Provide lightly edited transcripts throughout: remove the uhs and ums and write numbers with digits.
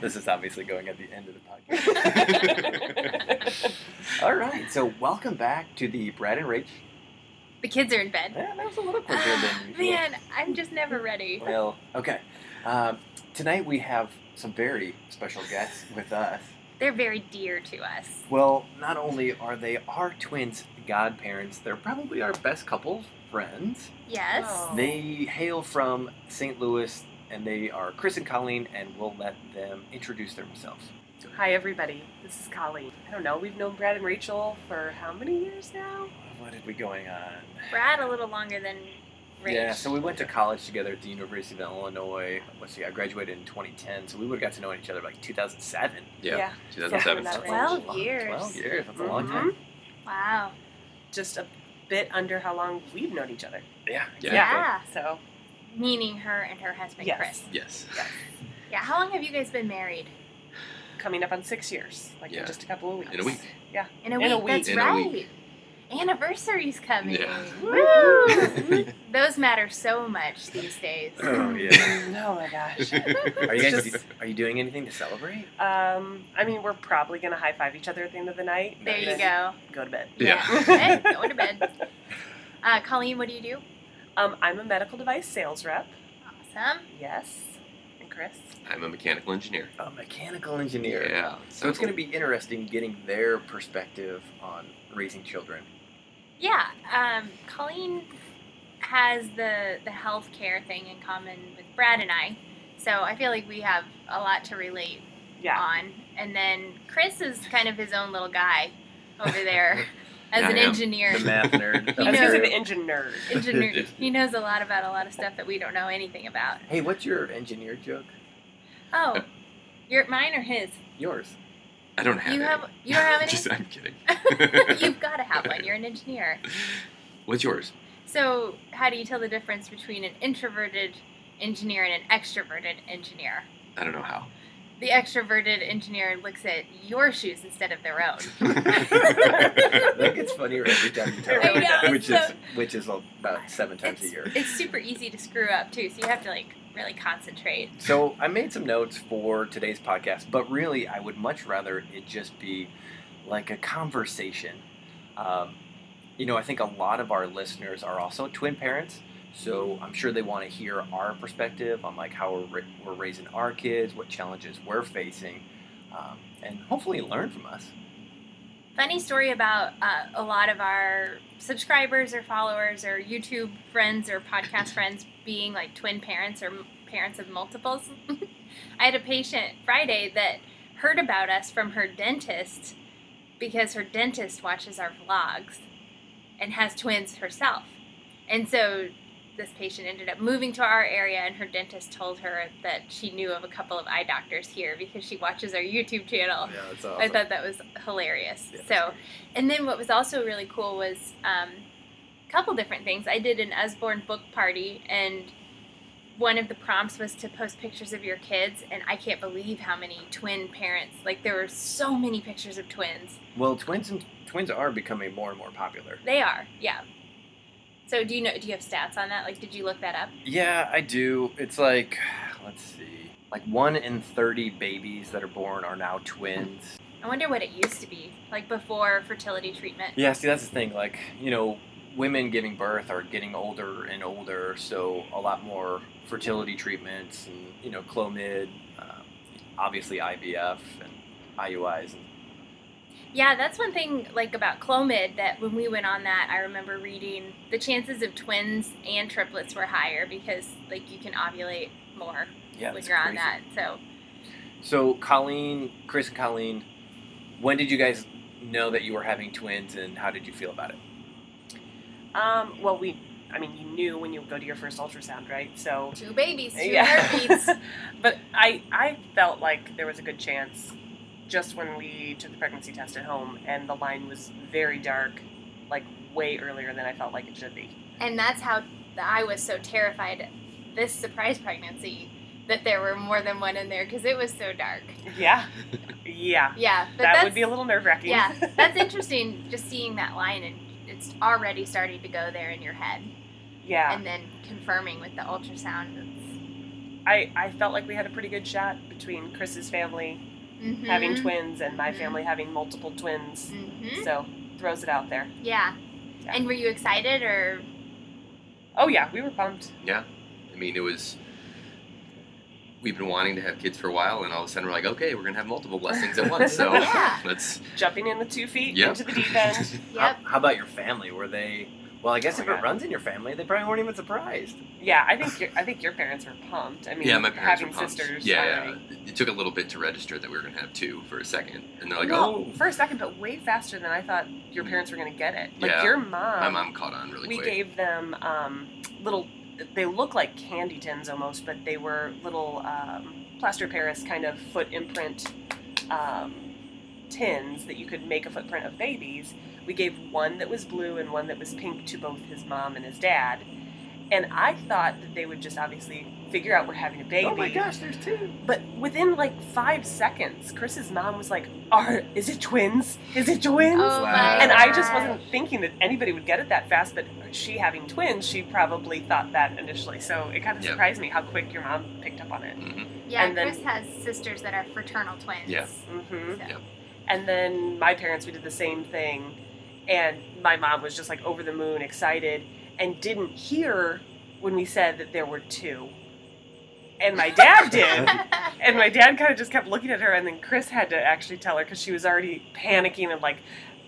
This is obviously going at the end of the podcast. All right, so welcome back to the Brad and Rach. The kids are in bed. Yeah, that was a little quicker than usual. Man, I'm just never ready. Well, okay. Tonight we have some very special guests with us. They're very dear to us. Well, not only are they our twins' godparents, they're probably our best couple friends. Yes. Oh. They hail from St. Louis, and they are Chris and Colleen, and we'll let them introduce themselves. Hi, everybody. This is Colleen. I don't know. We've known Brad and Rachel for how many years now? What are we going on? Brad a little longer than Rach. Yeah, so we went to college together at the University of Illinois. Let's see, I graduated in 2010, so we would have got to know each other like 2007. Yeah. 2007. Yeah, 12 years. 12 years. That's a long time. Wow. Just a bit under how long we've known each other. Yeah. Exactly. Yeah. So. Meaning her and her husband, Chris. Yes. Yeah. How long have you guys been married? Coming up on 6 years. Like in just a couple of weeks. In a week. Yeah. In a week. That's right. Anniversaries coming. Yeah. Woo! Those matter so much these days. Oh, yeah. Oh, my gosh. Are you doing anything to celebrate? I mean, we're probably going to high-five each other at the end of the night. There you go. Go to bed. Yeah. Go to bed. Colleen, what do you do? I'm a medical device sales rep. Awesome. Yes. And Chris? I'm a mechanical engineer. A mechanical engineer. Yeah. So it's going to be interesting getting their perspective on raising children. Yeah, Colleen has the healthcare thing in common with Brad and I, so I feel like we have a lot to relate on. And then Chris is kind of his own little guy over there as an engineer. The math nerd. He's an engineer. Engineer. He knows a lot about a lot of stuff that we don't know anything about. Hey, what's your engineer joke? Oh, mine or his? Yours. I don't have any. You don't have any? Just, I'm kidding. You've got to have one. You're an engineer. What's yours? So how do you tell the difference between an introverted engineer and an extroverted engineer? I don't know how. The extroverted engineer looks at your shoes instead of their own. That gets funnier every time you tell them, which is about 7 times a year. It's super easy to screw up, too, so you have to, like, really concentrate. So I made some notes for today's podcast, but really I would much rather it just be like a conversation. I think a lot of our listeners are also twin parents, so I'm sure they want to hear our perspective on like how we're raising our kids, what challenges we're facing, and hopefully learn from us. Funny story about a lot of our subscribers or followers or YouTube friends or podcast friends being like twin parents or parents of multiples. I had a patient Friday that heard about us from her dentist because her dentist watches our vlogs and has twins herself. And so this patient ended up moving to our area, and her dentist told her that she knew of a couple of eye doctors here because she watches our YouTube channel. Yeah, that's awesome. I thought that was hilarious. Yeah, so, and then what was also really cool was a couple different things. I did an Osborne book party, and one of the prompts was to post pictures of your kids, and I can't believe how many twin parents. Like, there were so many pictures of twins. Well, twins are becoming more and more popular. They are, yeah. So do you have stats on that? Like, did you look that up? Yeah, I do. It's like, let's see, like 1 in 30 babies that are born are now twins. I wonder what it used to be, like before fertility treatment. Yeah, see, that's the thing. Like, women giving birth are getting older and older, so a lot more fertility treatments and, Clomid, obviously IVF and IUIs and yeah, that's one thing, like, about Clomid, that when we went on that, I remember reading the chances of twins and triplets were higher because, like, you can ovulate more when you're on that, so. So, Chris and Colleen, when did you guys know that you were having twins, and how did you feel about it? You knew when you go to your first ultrasound, right? So 2 babies, 2 heartbeats. But I felt like there was a good chance. Just when we took the pregnancy test at home, and the line was very dark, like way earlier than I felt like it should be. And that's how I was so terrified this surprise pregnancy that there were more than one in there because it was so dark. Yeah. Yeah. But that would be a little nerve-wracking. Yeah. That's interesting, just seeing that line, and it's already starting to go there in your head. Yeah. And then confirming with the ultrasound. I felt like we had a pretty good shot between Chris's family mm-hmm. having twins and my mm-hmm. family having multiple twins. Mm-hmm. So throws it out there. Yeah. Yeah. And were you excited or? Oh yeah, we were pumped. Yeah. I mean, it was, we've been wanting to have kids for a while, and all of a sudden we're like, okay, we're going to have multiple blessings at once, so yeah. let's... Jumping in with 2 feet yep. into the deep end. Yep. How about your family? Were they... Well, I guess it runs in your family, they probably weren't even surprised. Yeah, I think your parents were pumped. I mean, yeah, my parents having were pumped. Sisters. Yeah, it took a little bit to register that we were going to have two for a second, and they're like, well, oh. For a second, but way faster than I thought your parents were going to get it. Like, yeah. your mom... My mom caught on really quick. We gave them little... They look like candy tins almost, but they were little plaster Paris kind of foot imprint tins that you could make a footprint of babies. We gave one that was blue and one that was pink to both his mom and his dad. And I thought that they would just obviously figure out we're having a baby. Oh my gosh, there's two. But within like 5 seconds, Chris's mom was like, is it twins? Is it twins? Oh my and gosh. I just wasn't thinking that anybody would get it that fast, but she having twins, she probably thought that initially. So it kind of surprised me how quick your mom picked up on it. Mm-hmm. Yeah, and then, Chris has sisters that are fraternal twins. Yeah. Mm-hmm. So. Yeah. And then my parents, we did the same thing. And my mom was just like over the moon, excited, and didn't hear when we said that there were two. And my dad did. And my dad kind of just kept looking at her, and then Chris had to actually tell her because she was already panicking and like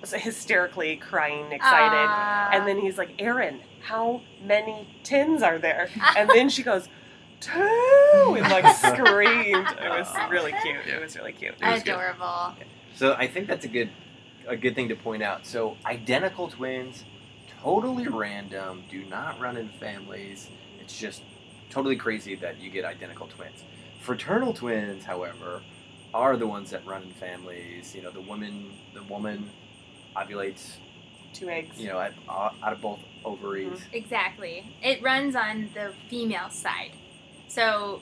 hysterically crying, excited. Aww. And then he's like, Aaron, how many tins are there? And then she goes, two! And like screamed. It was really cute. Yeah. It was really cute. It was adorable. Good. So I think that's a good thing to point out. So identical twins, totally random, do not run in families. It's just totally crazy that you get identical twins. Fraternal twins, however, are the ones that run in families. You know, the woman ovulates two eggs, you know, out of both ovaries. Mm-hmm. Exactly. It runs on the female side. So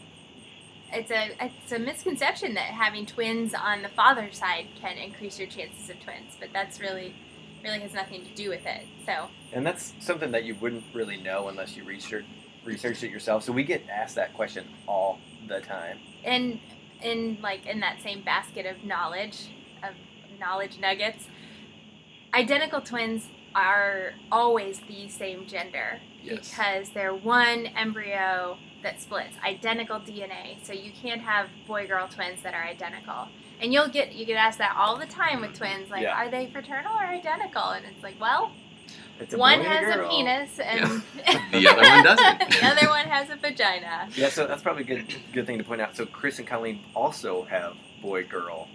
It's a misconception that having twins on the father's side can increase your chances of twins, but that's really has nothing to do with it. So, and that's something that you wouldn't really know unless you researched it yourself. So we get asked that question all the time. And in that same basket of knowledge nuggets, identical twins are always the same gender. Yes. Because they're one embryo that splits, identical DNA, so you can't have boy-girl twins that are identical. And you get asked that all the time with twins, like, are they fraternal or identical? And it's like, well, one has a penis, and the other one doesn't. The other one has a vagina. Yeah, so that's probably a good thing to point out. So Chris and Colleen also have boy-girl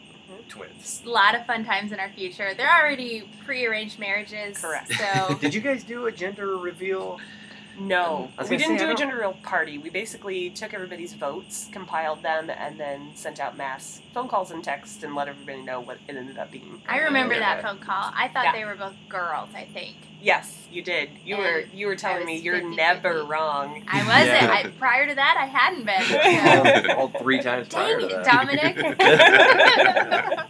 twins. A lot of fun times in our future. They're already prearranged marriages. Correct. So, did you guys do a gender reveal? No, we didn't do a gender reveal party. We basically took everybody's votes, compiled them, and then sent out mass phone calls and texts and let everybody know what it ended up being. I remember that phone call. I thought they were both girls, I think. Yes, you did. You were telling me you're 50, never 50. Wrong. I wasn't. Prior to that, I hadn't been. So. All three times prior to that. Dominic.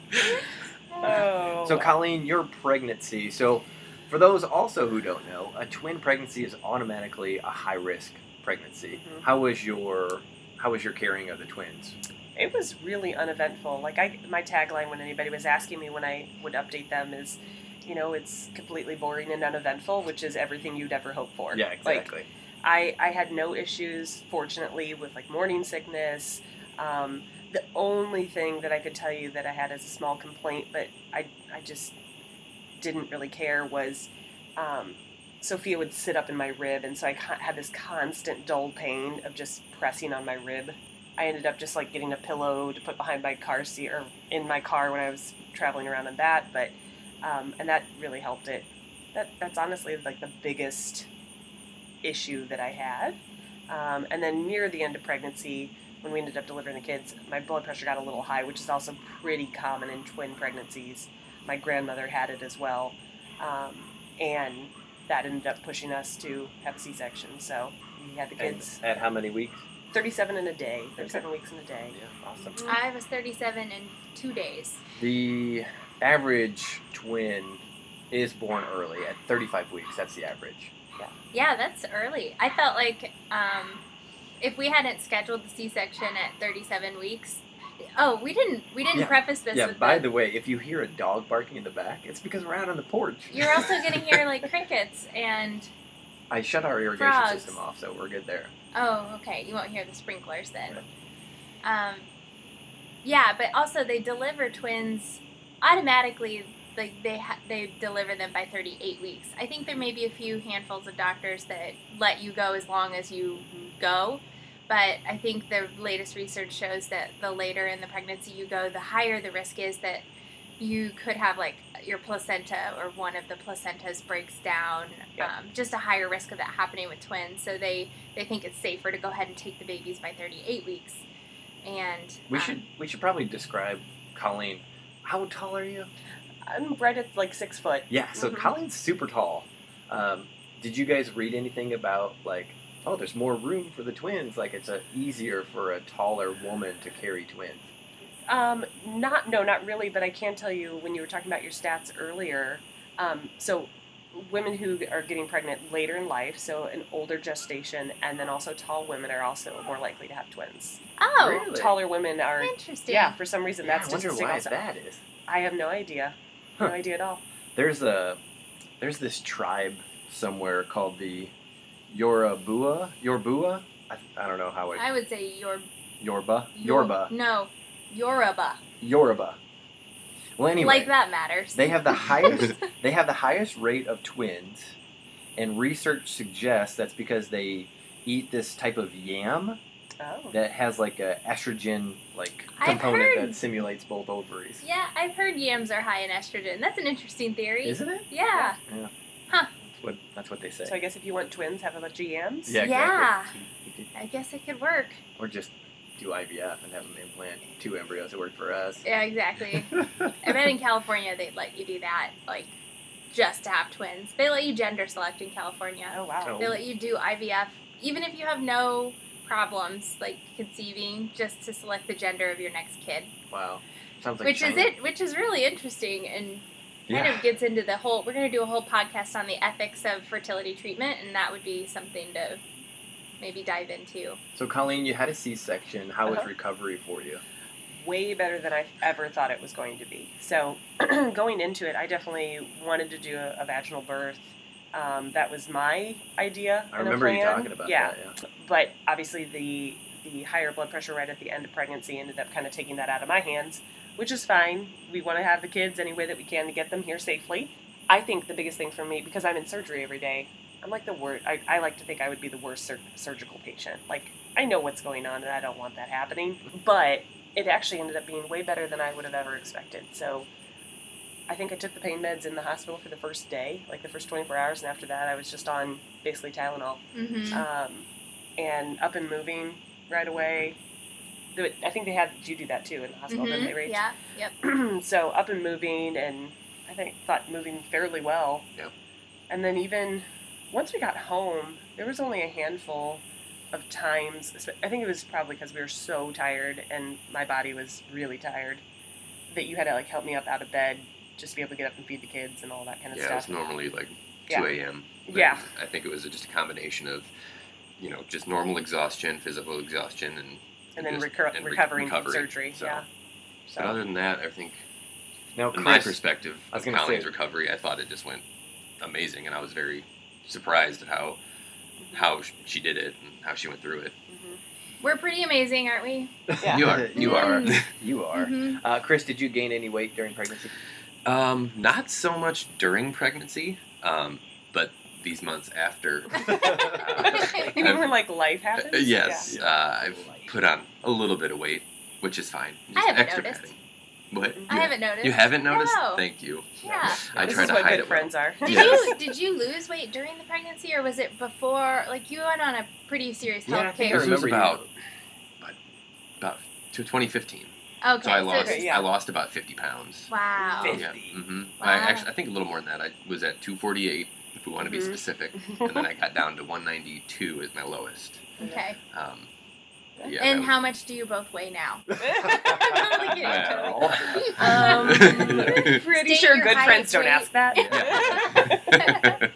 Oh. So, Colleen, your pregnancy. So, for those also who don't know, a twin pregnancy is automatically a high-risk pregnancy. Mm-hmm. How was your carrying of the twins? It was really uneventful. Like my tagline when anybody was asking me when I would update them is, you know, it's completely boring and uneventful, which is everything you'd ever hope for. Yeah, exactly. Like, I had no issues, fortunately, with like morning sickness. The only thing that I could tell you that I had as a small complaint, but I just didn't really care was Sophia would sit up in my rib, and so I had this constant dull pain of just pressing on my rib. I ended up just like getting a pillow to put behind my car seat or in my car when I was traveling around on that, but and that really helped it. That's honestly like the biggest issue that I had. And then near the end of pregnancy, when we ended up delivering the kids, my blood pressure got a little high, which is also pretty common in twin pregnancies. My grandmother had it as well, and that ended up pushing us to have a C-section, so we had the kids. And at how many weeks? 37 in a day. 37 weeks in a day. Yeah, awesome. I was 37 in 2 days. The average twin is born early at 35 weeks. That's the average. Yeah, that's early. I felt like if we hadn't scheduled the C-section at 37 weeks, oh, we didn't preface this. Yeah. With by the way, if you hear a dog barking in the back, it's because we're out on the porch. You're also gonna hear like crickets and. I shut our irrigation system off, so we're good there. Oh, okay. You won't hear the sprinklers then. Right. Yeah, but also they deliver twins automatically. Like they deliver them by 38 weeks. I think there may be a few handfuls of doctors that let you go as long as you go, but I think the latest research shows that the later in the pregnancy you go, the higher the risk is that you could have like your placenta or one of the placentas breaks down. Yep. Just a higher risk of that happening with twins. So they think it's safer to go ahead and take the babies by 38 weeks. And we should probably describe Colleen. How tall are you? I'm right at like 6 foot. Yeah, so Colleen's super tall. Did you guys read anything about like, oh, there's more room for the twins? Like it's easier for a taller woman to carry twins. Not really. But I can tell you when you were talking about your stats earlier. So women who are getting pregnant later in life, so an older gestation, and then also tall women are also more likely to have twins. Oh, really? Taller women are interesting. Yeah, for some reason that's just why that is. I have no idea. No idea at all. There's this tribe somewhere called the Yoruba? I don't know how I would say Yoruba. Yoruba. No. Yoruba. Yoruba. Well, anyway. Like that matters. They have the highest rate of twins, and research suggests that's because they eat this type of yam that has like a estrogen like component that simulates both ovaries. Yeah, I've heard yams are high in estrogen. That's an interesting theory. Isn't it? Yeah. Yeah. Huh. That's what they say. So I guess if you want twins, have a bunch of yams? Yeah, exactly. Yeah. I guess it could work. Or just do IVF and have them implant 2 embryos that work for us. Yeah, exactly. I bet in California they'd let you do that, like just to have twins. They let you gender select in California. Oh, wow. They let you do IVF even if you have no problems like conceiving, just to select the gender of your next kid. Wow, sounds like which is really interesting and kind of gets into the whole. We're going to do a whole podcast on the ethics of fertility treatment, and that would be something to maybe dive into. So, Colleen, you had a C-section. How was recovery for you? Way better than I ever thought it was going to be. So, going into it, I definitely wanted to do a vaginal birth. That was my idea. I remember you talking about that. Yeah. But obviously the higher blood pressure right at the end of pregnancy ended up kind of taking that out of my hands, which is fine. We want to have the kids any way that we can to get them here safely. I think the biggest thing for me, because I'm in surgery every day, I'm like the worst. I like to think I would be the worst surgical patient. Like, I know what's going on and I don't want that happening. But it actually ended up being way better than I would have ever expected. So I think I took the pain meds in the hospital for the first day, like the first 24 hours, and after that I was just on basically Tylenol. Mm-hmm. And up and moving right away. I think they had you do that too in the hospital, didn't they, Rach? Yeah, yep. So up and moving, and I think thought moving fairly well. Yeah. And then even once we got home, there was only a handful of times, I think it was probably because we were so tired and my body was really tired, that you had to like help me up out of bed just to be able to get up and feed the kids and all that kind of stuff. Yeah, it was normally like 2 a.m. Yeah. I think it was just a combination of, you know, just normal exhaustion, physical exhaustion, and then recovering from surgery. So. Yeah. So. But other than that, I think, now, in my perspective of Colleen's recovery, I thought it just went amazing, and I was very surprised at how she did it and how she went through it. We're pretty amazing, aren't we? Yeah. You are. Mm-hmm. Chris, did you gain any weight during pregnancy? Not so much during pregnancy, but these months after. You mean when, like, life happens? Yes. Yeah. I've put on a little bit of weight, which is fine. Just I haven't extra noticed. Padding. What? I haven't noticed. You haven't noticed? No. Thank you. Yeah. I try to hide it. This is what good friends are. Did you lose weight during the pregnancy, or was it before? Like, you went on a pretty serious health kick. This was about 2015. Okay, so I lost about 50 pounds. Wow. 50. Yeah. Mm-hmm. Wow. I think a little more than that. I was at 248, if we want to be specific, and then I got down to 192 as my lowest. Okay. Yeah, and how much do you both weigh now? I'm only kidding. Pretty sure good friends don't ask that. Yeah.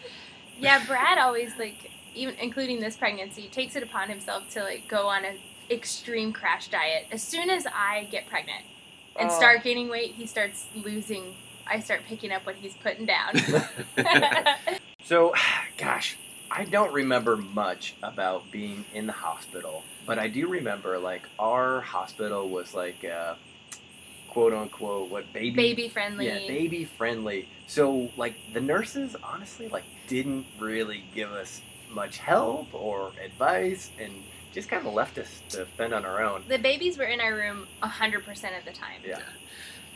Yeah, Brad always, like, even including this pregnancy, takes it upon himself to like go on an extreme crash diet. As soon as I get pregnant and start gaining weight, he starts losing. I start picking up what he's putting down. So, gosh, I don't remember much about being in the hospital, but I do remember like our hospital was like quote unquote what baby friendly. Yeah, baby friendly. So like the nurses honestly like didn't really give us much help or advice and just kind of left us to fend on our own. The babies were in our room 100% of the time. Yeah.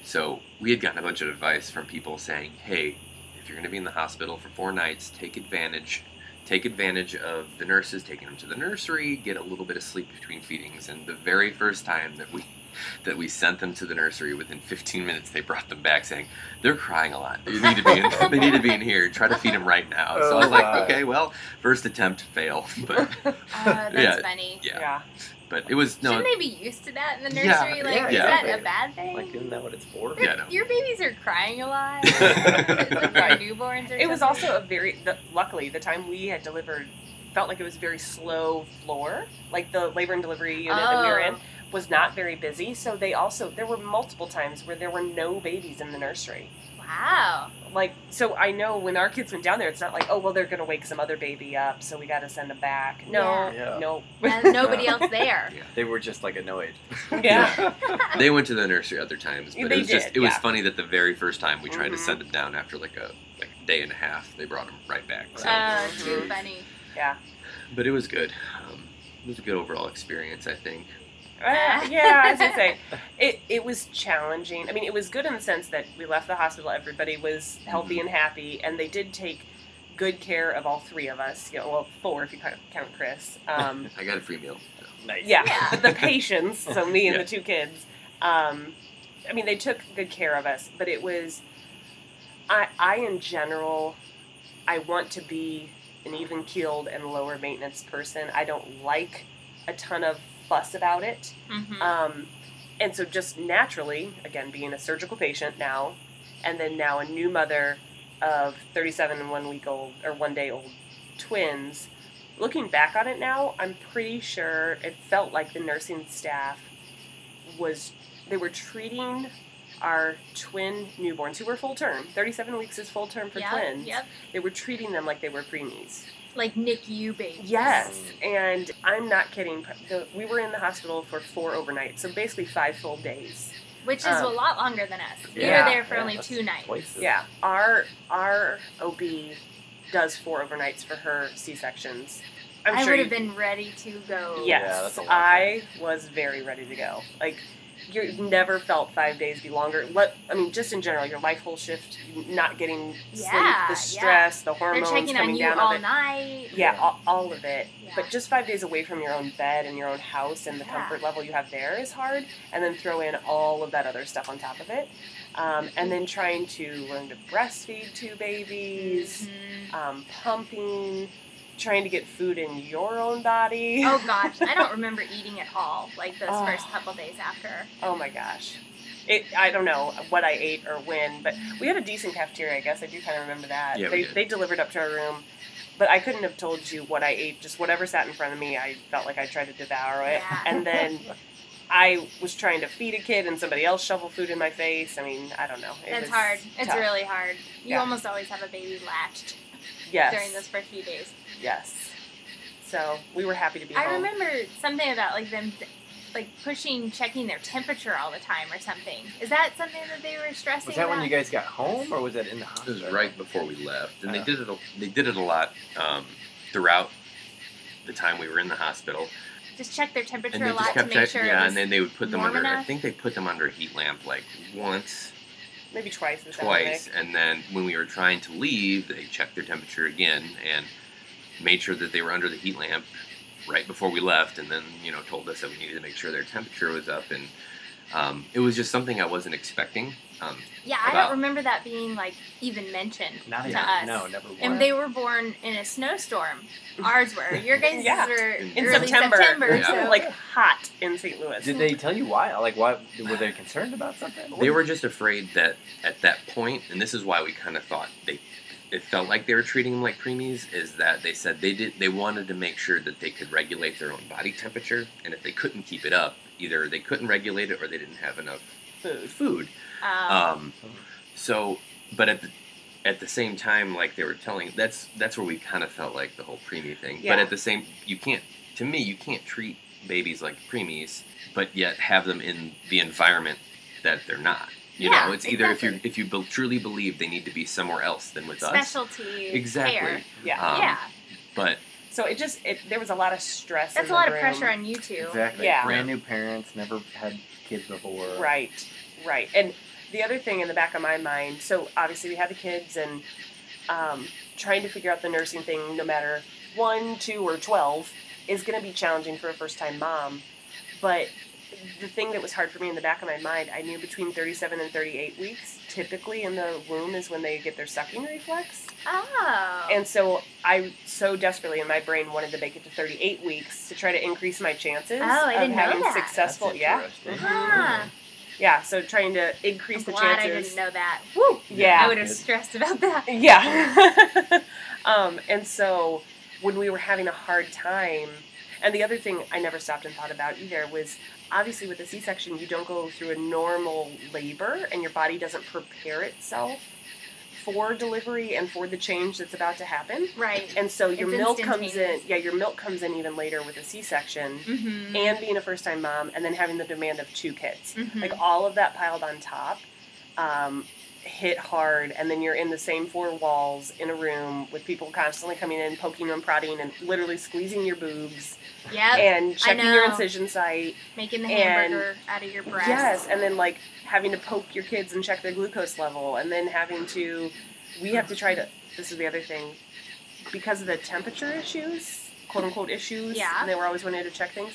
So we had gotten a bunch of advice from people saying, hey, if you're going to be in the hospital for 4 nights, take advantage of the nurses, taking them to the nursery, get a little bit of sleep between feedings. And the very first time that we sent them to the nursery, within 15 minutes they brought them back saying, they're crying a lot. They need to be in here. Try to feed them right now. So I was like, okay, well, first attempt failed. But that's funny. Yeah. But it was no. Shouldn't they be used to that in the nursery? Yeah, like, is that a bad thing? Like, isn't that what it's for? Yeah, no. Your babies are crying a lot. Like newborns. It was also a very. Luckily, the time we had delivered felt like it was a very slow floor. Like the labor and delivery unit that we were in was not very busy. So they also there were multiple times where there were no babies in the nursery. Wow. Like, so I know when our kids went down there, it's not like, oh, well, they're going to wake some other baby up, so we got to send them back. No. And nobody else there. Yeah. They were just, like, annoyed. Yeah. They went to the nursery other times, but it was funny that the very first time we tried to send them down after, like a day and a half, they brought them right back. So. Oh, too funny. Yeah. But it was good. It was a good overall experience, I think. Yeah, I was going to say, it was challenging. I mean, it was good in the sense that we left the hospital, everybody was healthy and happy, and they did take good care of all 3 of us, you know, well, 4 if you count Chris. I got a free meal. So. Nice. Yeah, the patients, so me and the 2 kids. I mean, they took good care of us, but it was, I in general, I want to be an even-keeled and lower maintenance person. I don't like a ton of fuss about it. Mm-hmm. And so just naturally, again, being a surgical patient now, and then now a new mother of 37 and 1 week old or 1 day old twins, looking back on it now, I'm pretty sure it felt like the nursing staff they were treating our twin newborns who were full term. 37 weeks is full term for twins. Yep. They were treating them like they were preemies. Like NICU babies. Yes, and I'm not kidding. We were in the hospital for 4 overnights, so basically 5 full days. Which is a lot longer than us. We were there for only 2 nights. Yeah, our OB does 4 overnights for her C-sections. I would have been ready to go. Yes, I was very ready to go. Like, you've never felt 5 days be longer. I mean, just in general, your life whole shift, not getting sleep, the stress, the hormones coming down. They're checking on you all night. Yeah, all of it. Yeah. But just 5 days away from your own bed and your own house and the comfort level you have there is hard. And then throw in all of that other stuff on top of it. And then trying to learn to breastfeed 2 babies, pumping, trying to get food in your own body. Oh, gosh. I don't remember eating at all, like, those first couple days after. Oh, my gosh. I don't know what I ate or when, but we had a decent cafeteria, I guess. I do kind of remember that. Yeah, they delivered up to our room, but I couldn't have told you what I ate. Just whatever sat in front of me, I felt like I tried to devour it. Yeah. And then I was trying to feed a kid, and somebody else shoveled food in my face. I mean, I don't know. It's hard. Tough. It's really hard. You almost always have a baby latched during those first few days. Yes. So we were happy to be home. I remember something about like them checking their temperature all the time or something. Is that something that they were stressing about? Was that when you guys got home or was that in the hospital? It was right before we left. And they did it a lot throughout the time we were in the hospital. Just check their temperature a lot to make sure. Yeah, and then they would put them under I think they put them under a heat lamp like once. Maybe twice. Twice. And then when we were trying to leave, they checked their temperature again and made sure that they were under the heat lamp right before we left, and then, you know, told us that we needed to make sure their temperature was up, and it was just something I wasn't expecting. I don't remember that being, like, even mentioned to us. No, never was. And they were born in a snowstorm. Ours were. Your guys were in early September so, like, hot in St. Louis. Did they tell you why? Like, why were they concerned about something? They were just afraid that at that point, and this is why we kind of thought they it felt like they were treating them like preemies is that they said they wanted to make sure that they could regulate their own body temperature, and if they couldn't keep it up, either they couldn't regulate it or they didn't have enough food. So, but at the same time, like they were telling, that's where we kind of felt like the whole preemie thing. Yeah. But at the same, you can't treat babies like preemies, but yet have them in the environment that they're not. You know, it's either exactly. if you truly believe they need to be somewhere else than with specialty us. Exactly. Care. Yeah. But so there was a lot of stress. That's in a lot of pressure on you too. Exactly. Yeah. Brand new parents, never had kids before. Right. And the other thing in the back of my mind, so obviously we had the kids and trying to figure out the nursing thing, no matter 1, 2, or 12, is going to be challenging for a first-time mom. But the thing that was hard for me in the back of my mind, I knew between 37 and 38 weeks, typically in the womb is when they get their sucking reflex. Oh. And so I so desperately in my brain wanted to make it to 38 weeks to try to increase my chances of having successful. That's interesting. Yeah. Yeah, so trying to increase the chances. I'm glad I didn't know that. Woo! Yeah. I would have stressed about that. Yeah. And so when we were having a hard time, and the other thing I never stopped and thought about either was, obviously with a C-section, you don't go through a normal labor, and your body doesn't prepare itself for delivery and for the change that's about to happen. Right. And so your milk comes in. Yeah, your milk comes in even later with a C-section, mm-hmm. and being a first-time mom, and then having the demand of 2 kids. Mm-hmm. Like all of that piled on top, hit hard, and then you're in the same 4 walls in a room with people constantly coming in, poking and prodding, and literally squeezing your boobs. Yep. And checking your incision site. Making the hamburger out of your breast. Yes, and then like having to poke your kids and check their glucose level, and then this is the other thing, because of the temperature issues, quote unquote issues, and they were always wanting to check things,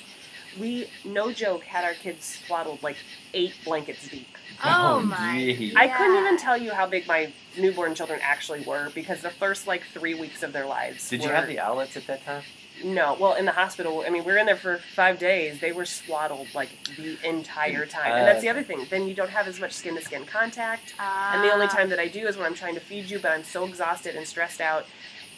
we, no joke, had our kids swaddled like 8 blankets deep. Oh my. Yeah. I couldn't even tell you how big my newborn children actually were, because the first like 3 weeks of their lives. Did you have the Owlets at that time? No. Well, in the hospital, I mean, we were in there for 5 days. They were swaddled, like, the entire time. And that's the other thing. Then you don't have as much skin-to-skin contact. And the only time that I do is when I'm trying to feed you, but I'm so exhausted and stressed out.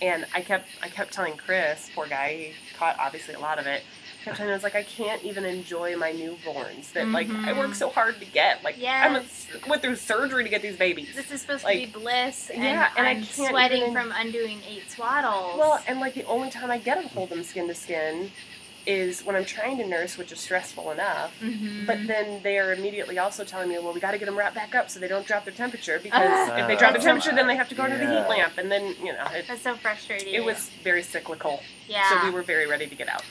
And I kept telling Chris, poor guy, he caught, obviously, a lot of it. I kept telling him, I was like, I can't even enjoy my newborns that, mm-hmm. like, I work so hard to get. Like, I went through surgery to get these babies. This is supposed to be bliss, and I'm sweating from undoing 8 swaddles. Well, and, like, the only time I get to hold them skin to skin is when I'm trying to nurse, which is stressful enough, mm-hmm. but then they are immediately also telling me, well, we got to get them wrapped back up so they don't drop their temperature, because if they drop their temperature, then they have to go to the heat lamp, and then, you know. That's so frustrating. It was very cyclical. Yeah. So we were very ready to get out.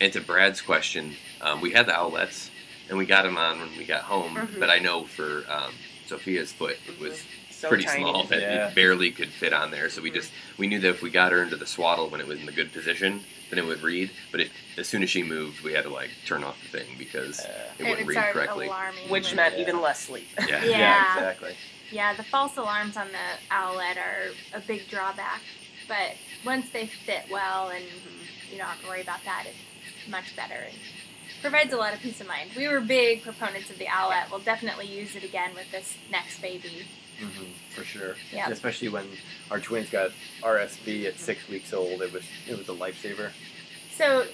And to Brad's question, we had the Owlets, and we got them on when we got home, mm-hmm. but I know for Sophia's foot, it was mm-hmm. so pretty tiny. Small that it barely could fit on there, so we mm-hmm. we knew that if we got her into the swaddle when it was in the good position, then it would read, but as soon as she moved, we had to, like, turn off the thing because it wouldn't read correctly. Which meant even less sleep. Yeah. Yeah, exactly. Yeah, the false alarms on the Owlet are a big drawback, but once they fit well and you don't have to worry about that, it's much better and provides a lot of peace of mind. We were big proponents of the Owlet. We'll definitely use it again with this next baby. Mm-hmm, for sure. Yeah. Especially when our twins got RSV at 6 weeks old, it was a lifesaver. So,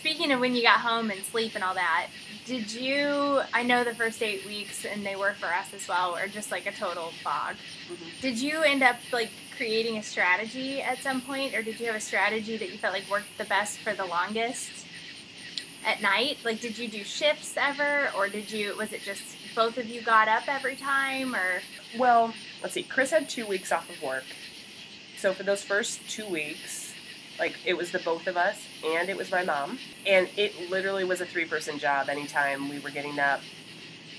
speaking of when you got home and sleep and all that, did you? I know the first 8 weeks, and they were for us as well, were just like a total fog. Mm-hmm. Did you end up like creating a strategy at some point, or did you have a strategy that you felt like worked the best for the longest at night? Like, did you do shifts ever, or was it just both of you got up every time, or? Well, let's see. Chris had 2 weeks off of work. So for those first 2 weeks, like, it was the both of us, and it was my mom. And it literally was a 3-person job anytime we were getting up,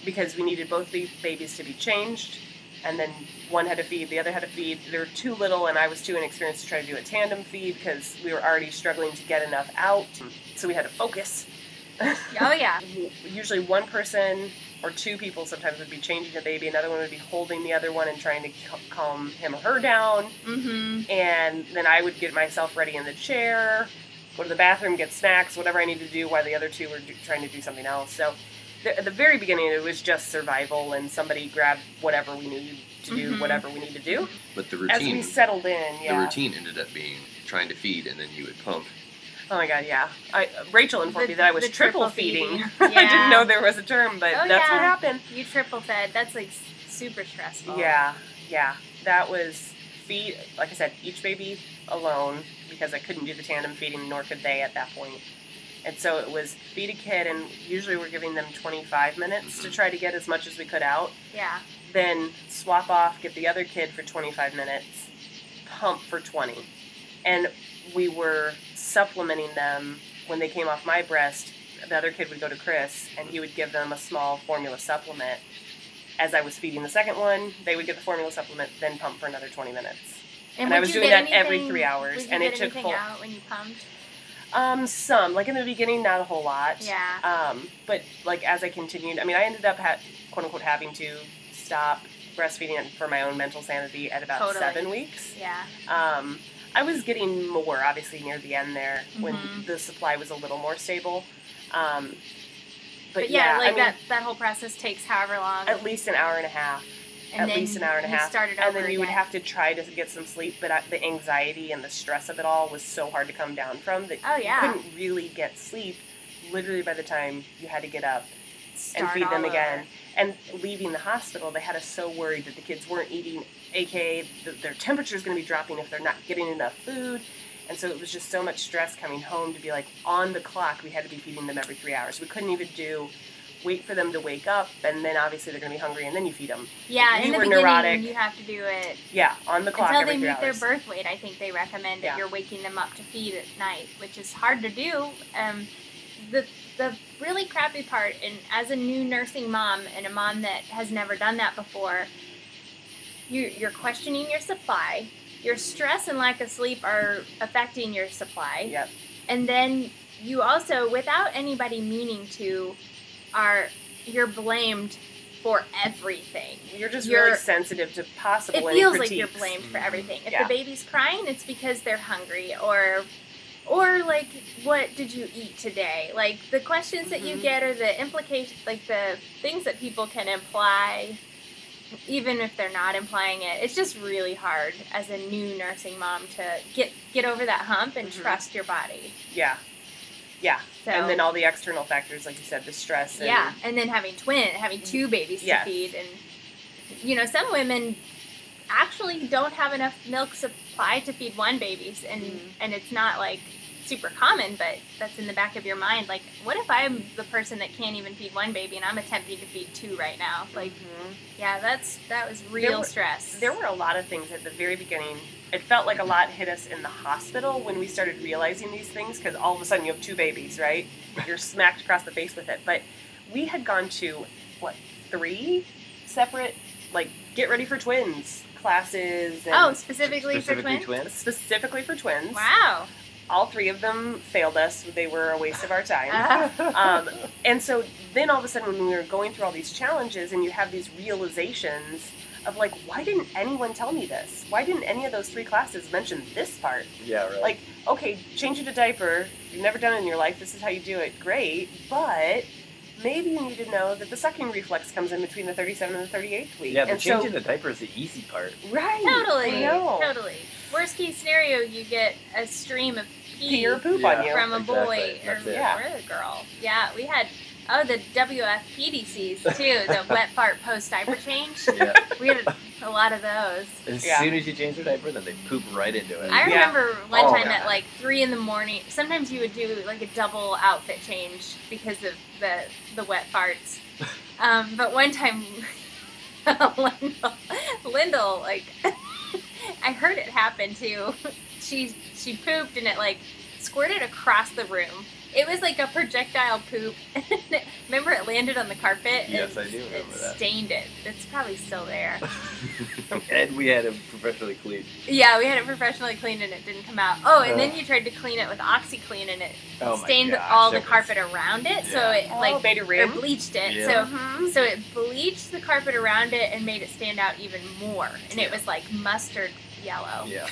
because we needed both babies to be changed, and then one had to feed, the other had to feed. They were too little, and I was too inexperienced to try to do a tandem feed, because we were already struggling to get enough out. So we had to focus. Oh, yeah. Usually one person or 2 people sometimes would be changing the baby. Another one would be holding the other one and trying to calm him or her down. Mm-hmm. And then I would get myself ready in the chair, go to the bathroom, get snacks, whatever I need to do while the other 2 were trying to do something else. So at the very beginning, it was just survival, and somebody grabbed whatever we needed to do, whatever we need to do. But the routine, as we settled in, the routine ended up being trying to feed, and then you would pump. Oh my God, yeah. Rachel informed me that I was triple feeding. Yeah. I didn't know there was a term, but that's what happened. You triple fed. That's like super stressful. Yeah, yeah. That was feed. Like I said, each baby alone, because I couldn't do the tandem feeding, nor could they at that point. And so it was feed a kid, and usually we're giving them 25 minutes to try to get as much as we could out. Yeah. Then swap off, get the other kid for 25 minutes, pump for 20. And we were supplementing them. When they came off my breast, the other kid would go to Chris, and he would give them a small formula supplement. As I was feeding the second one, they would get the formula supplement, then pump for another 20 minutes. And I was doing that every 3 hours. Would you get anything out when you pumped? Some. Like, in the beginning, not a whole lot. Yeah. But, like, as I continued, I mean, I ended up, quote-unquote, having to stop breastfeeding for my own mental sanity at about 7 weeks. Yeah. I was getting more, obviously, near the end there when the supply was a little more stable. But yeah, like, I mean, that whole process takes however long. At least an hour and a half. And at least an hour and a half. And then you would have to try to get some sleep, but the anxiety and the stress of it all was so hard to come down from that you couldn't really get sleep literally by the time you had to get up and feed them again. And leaving the hospital, they had us so worried that the kids weren't eating, a.k.a. their temperature is going to be dropping if they're not getting enough food. And so it was just so much stress coming home to be like, on the clock, we had to be feeding them every 3 hours. We couldn't even do... wait for them to wake up, and then obviously they're going to be hungry, and then you feed them. Yeah, in the beginning, you have to do it. Yeah, on the clock every 3 hours. Until they meet their birth weight, I think they recommend that you're waking them up to feed at night, which is hard to do. The really crappy part, and as a new nursing mom and a mom that has never done that before, you're questioning your supply. Your stress and lack of sleep are affecting your supply. Yep. And then you also, without anybody meaning to, you're blamed for everything. You're just really sensitive to possible critiques. It feels like you're blamed for everything. If the baby's crying, it's because they're hungry, or like, what did you eat today? Like, the questions that you get are the implications, like the things that people can imply, even if they're not implying it. It's just really hard as a new nursing mom to get over that hump and trust your body. Yeah. Yeah, so, and then all the external factors, like you said, the stress. And, then having two babies to feed. And, you know, some women actually don't have enough milk supply to feed one baby, and it's not, like, super common, but that's in the back of your mind. Like, what if I'm the person that can't even feed one baby, and I'm attempting to feed two right now? Like, that was real stress. There were a lot of things at the very beginning. It felt like a lot hit us in the hospital when we started realizing these things, because all of a sudden you have two babies, right? You're smacked across the face with it. But we had gone to, 3 separate, like, get ready for twins classes. And specifically for twins? Specifically for twins. Wow. All 3 of them failed us. They were a waste of our time. And so then all of a sudden when we were going through all these challenges and you have these realizations of, like, why didn't anyone tell me this? Why didn't any of those 3 classes mention this part? Yeah, right. Like, okay, changing a diaper, you've never done it in your life, this is how you do it, great, but maybe you need to know that the sucking reflex comes in between the 37th and the 38th week. Yeah, but changing the diaper is the easy part. Right. Totally. Totally. Worst case scenario, you get a stream of pee or poop on you. From a boy or a girl. Yeah, we had... Oh, the WFPDCs, too, the wet fart post-diaper change. Yeah. We had a lot of those. As soon as you change the diaper, then they poop right into it. I remember one time at, like, 3 in the morning, sometimes you would do, like, a double outfit change because of the wet farts. But one time, Lyndall, like, I heard it happen, too. She pooped, and it, like, squirted across the room. It was like a projectile poop. Remember, it landed on the carpet? Yes, I do remember that. It stained it. It's probably still there. And we had it professionally cleaned. Yeah, we had it professionally cleaned and it didn't come out. Oh, and then you tried to clean it with OxyClean and it stained all the carpet around it. Yeah. So it bleached it. Yeah. So, so it bleached the carpet around it and made it stand out even more. And it was like mustard yellow. Yeah.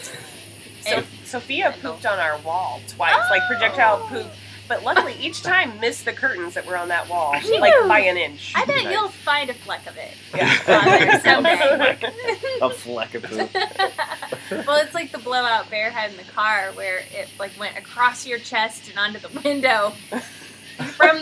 So Sophia pooped on our wall twice, like projectile poop. but luckily each time missed the curtains that were on that wall, like by an inch. I bet you'll find a fleck of it. Yeah. Someday. A fleck of poop. Well, it's like the blowout Bear had in the car where it like went across your chest and onto the window from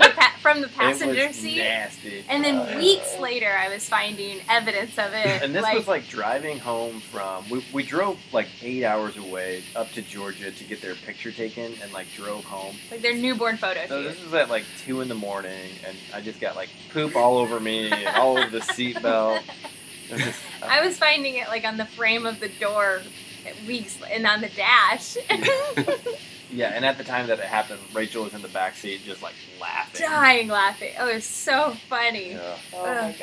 the passenger seat. Nasty. And then weeks later, I was finding evidence of it. And this was like driving home from we drove like 8 hours away up to Georgia to get their picture taken, and like drove home. Like their newborn photo. So this was at like 2 in the morning, and I just got like poop all over me and all over the seatbelt. I was finding it like on the frame of the door, and on the dash. Yeah, and at the time that it happened, Rachel was in the backseat just, like, laughing. Dying laughing. Oh, it was so funny. Yeah. Oh, my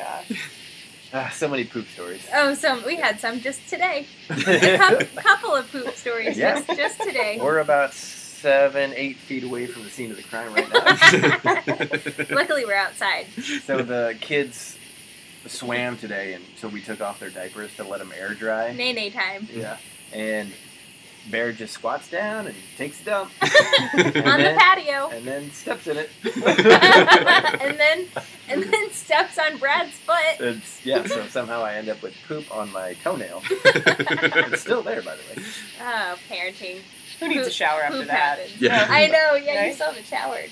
gosh. So many poop stories. Oh, we had some just today. A couple of poop stories just today. We're about 7-8 feet away from the scene of the crime right now. Luckily, we're outside. So the kids swam today, and so we took off their diapers to let them air dry. Nay-nay time. Yeah. And Bear just squats down and takes a dump. On the patio. And then steps in it. and then steps on Brad's foot. So somehow I end up with poop on my toenail. It's still there, by the way. Oh, parenting. Who needs a shower after that? Yeah. I know, you still haven't showered.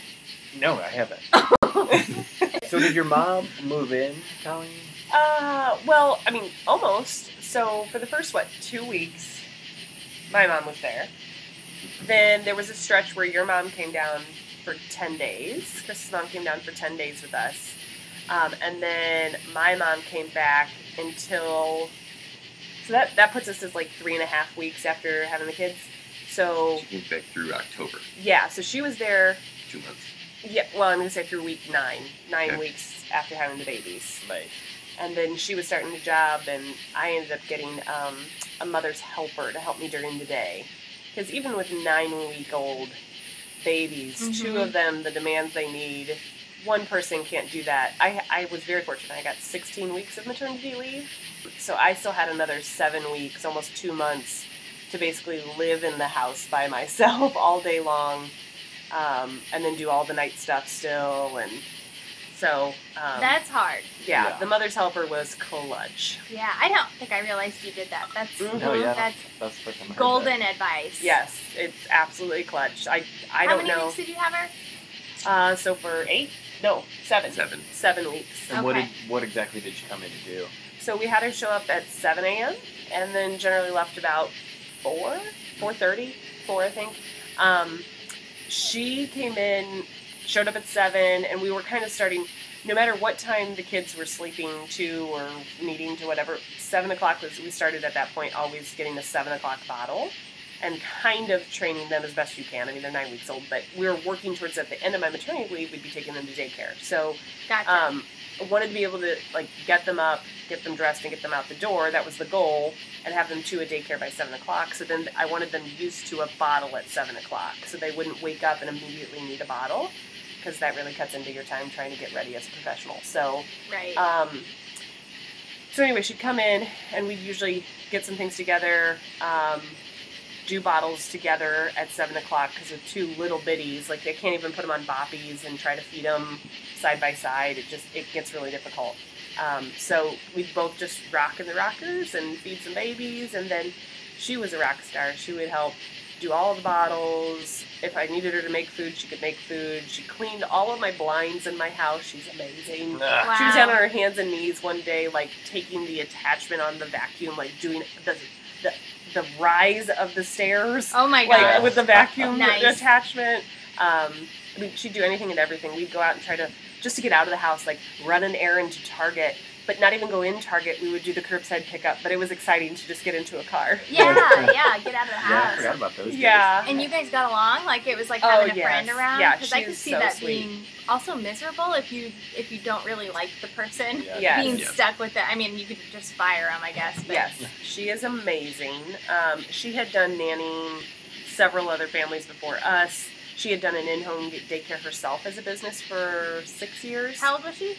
No, I haven't. So did your mom move in, Colleen? Well, I mean, almost. So for the first, 2 weeks... my mom was there. Then there was a stretch where your mom came down for 10 days. Chris's mom came down for 10 days with us. And then my mom came back until... So that puts us as 3.5 weeks after having the kids. So she came back through October. Yeah, so she was there... 2 months. Yeah, well, I'm going to say through week 9. 9 weeks after having the babies. Right. And then she was starting the job, and I ended up getting a mother's helper to help me during the day. Because even with 9-week-old babies, mm-hmm. 2 of them, the demands they need, one person can't do that. I was very fortunate. I got 16 weeks of maternity leave, so I still had another 7 weeks, almost 2 months, to basically live in the house by myself all day long, and then do all the night stuff still, and... So that's hard. Yeah, yeah, the mother's helper was clutch. Yeah, I don't think I realized you did that. That's that's golden advice. Yes, it's absolutely clutch. I don't know. How many weeks did you have her? So for 7 weeks. And what exactly did she come in to do? So we had her show up at 7 a.m. and then generally left about 4:30, I think. She came in. Showed up at 7, and we were kind of starting, no matter what time the kids were sleeping to or needing to, whatever, 7 o'clock was, we started at that point always getting the 7 o'clock bottle and kind of training them as best you can. I mean, they're 9 weeks old, but we were working towards at the end of my maternity leave, we'd be taking them to daycare. So gotcha. I wanted to be able to get them up, get them dressed, and get them out the door. That was the goal, and have them to a daycare by 7 o'clock. So then I wanted them used to a bottle at 7 o'clock so they wouldn't wake up and immediately need a bottle. Because that really cuts into your time trying to get ready as a professional. So, right. So anyway, she'd come in, and we'd usually get some things together, do bottles together at 7 o'clock because of 2 little bitties. They can't even put them on boppies and try to feed them side by side. It gets really difficult. So we'd both just rock in the rockers and feed some babies, and then she was a rock star. She would help do all the bottles. If I needed her to make food, she could make food. She cleaned all of my blinds in my house. She's amazing. Wow. She was down on her hands and knees one day, taking the attachment on the vacuum, doing the rise of the stairs. Oh my god! With the vacuum attachment. I mean, she'd do anything and everything. We'd go out and try to just to get out of the house, run an errand to Target. But not even go in Target, we would do the curbside pickup. But it was exciting to just get into a car. Yeah, yeah, get out of the house. Yeah, I forgot about those days. Yeah. And you guys got along? It was having a friend around? Yeah, because I could see that being also miserable if you don't really like the person. Yeah. Yes. Being stuck with it. I mean, you could just fire them, I guess. But. Yes, she is amazing. She had done nannying several other families before us. She had done an in-home daycare herself as a business for 6 years. How old was she?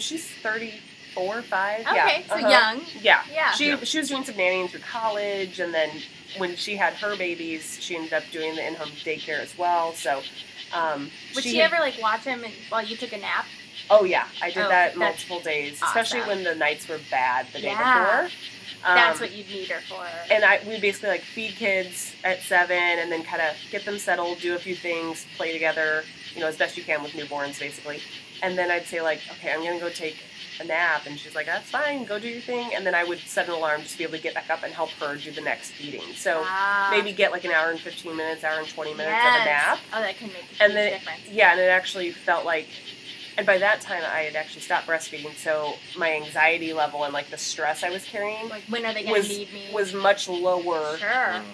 She's 30. 4 or 5. Okay, yeah. So young. Yeah. Yeah. She was doing some nannying through college, and then when she had her babies, she ended up doing the in-home daycare as well. So Would she ever like watch him while you took a nap? Oh yeah, I did that multiple days, especially when the nights were bad the day before. That's what you'd need her for. And we basically like feed kids at 7 and then kind of get them settled, do a few things, play together, you know, as best you can with newborns basically. And then I'd say like, okay, I'm going to go take a nap. And she's like, that's fine, go do your thing. And then I would set an alarm just to be able to get back up and help her do the next feeding. So maybe get like an hour and 15 minutes, hour and 20 minutes of a nap. Oh, that can make a huge difference. Yeah, and it actually felt like... And by that time, I had actually stopped breastfeeding, so my anxiety level and, like, the stress I was carrying like, when are they gonna need me? Was much lower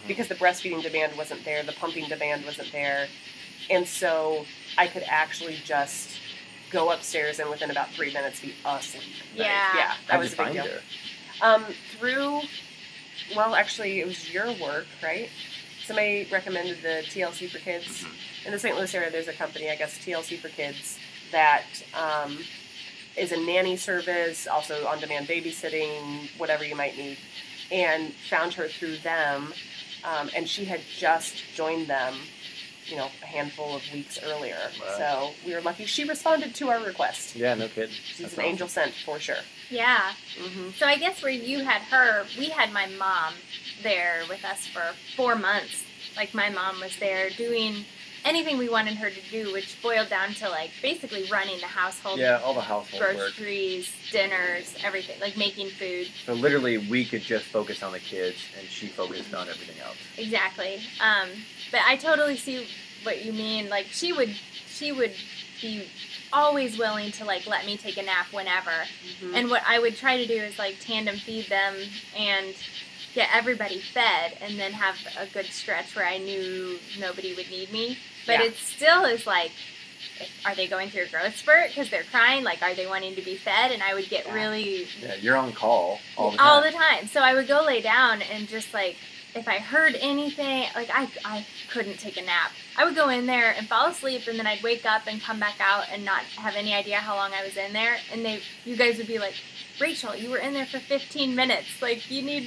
because the breastfeeding demand wasn't there, the pumping demand wasn't there. And so I could actually just go upstairs and within about 3 minutes be asleep. Yeah. Yeah, that was a big deal. Actually, it was your work, right? Somebody recommended the TLC for Kids. Mm-hmm. In the St. Louis area, there's a company, I guess, TLC for Kids, that is a nanny service, also on-demand babysitting, whatever you might need, and found her through them, and she had just joined them, you know, a handful of weeks earlier. Wow. So we were lucky. She responded to our request. Yeah, no kidding. She's That's an awesome. Angel sent for sure. Yeah. Mm-hmm. So I guess where you had her, we had my mom there with us for 4 months. Like, my mom was there doing... anything we wanted her to do, which boiled down to, like, basically running the household. Yeah, all the household groceries, work. Dinners, everything, like making food. So literally we could just focus on the kids, and she focused on everything else. Exactly. But I totally see what you mean. Like, she would be always willing to, like, let me take a nap whenever. Mm-hmm. And what I would try to do is, like, tandem feed them and... get everybody fed and then have a good stretch where I knew nobody would need me. But it still is like, are they going through a growth spurt because they're crying? Like, are they wanting to be fed? And I would get really... Yeah, you're on call all the time. All the time. So I would go lay down and just like, if I heard anything, like I couldn't take a nap. I would go in there and fall asleep and then I'd wake up and come back out and not have any idea how long I was in there. And you guys would be like, Rachel, you were in there for 15 minutes. Like, you need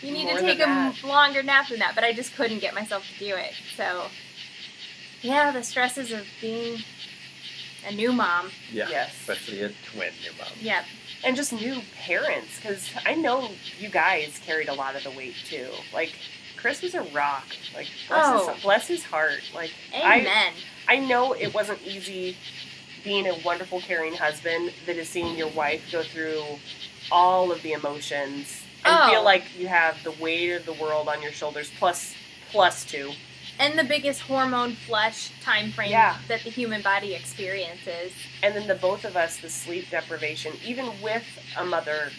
to take a longer nap than that, but I just couldn't get myself to do it. So, yeah, the stresses of being a new mom. Yeah, yes. Especially a twin new mom. Yep. And just new parents, because I know you guys carried a lot of the weight, too. Like, Chris was a rock. Like, bless his heart. Like, amen. I know it wasn't easy being a wonderful, caring husband that is seeing your wife go through all of the emotions and feel like you have the weight of the world on your shoulders, plus two. And the biggest hormone flush time frame that the human body experiences. And then the both of us, the sleep deprivation, even with a mother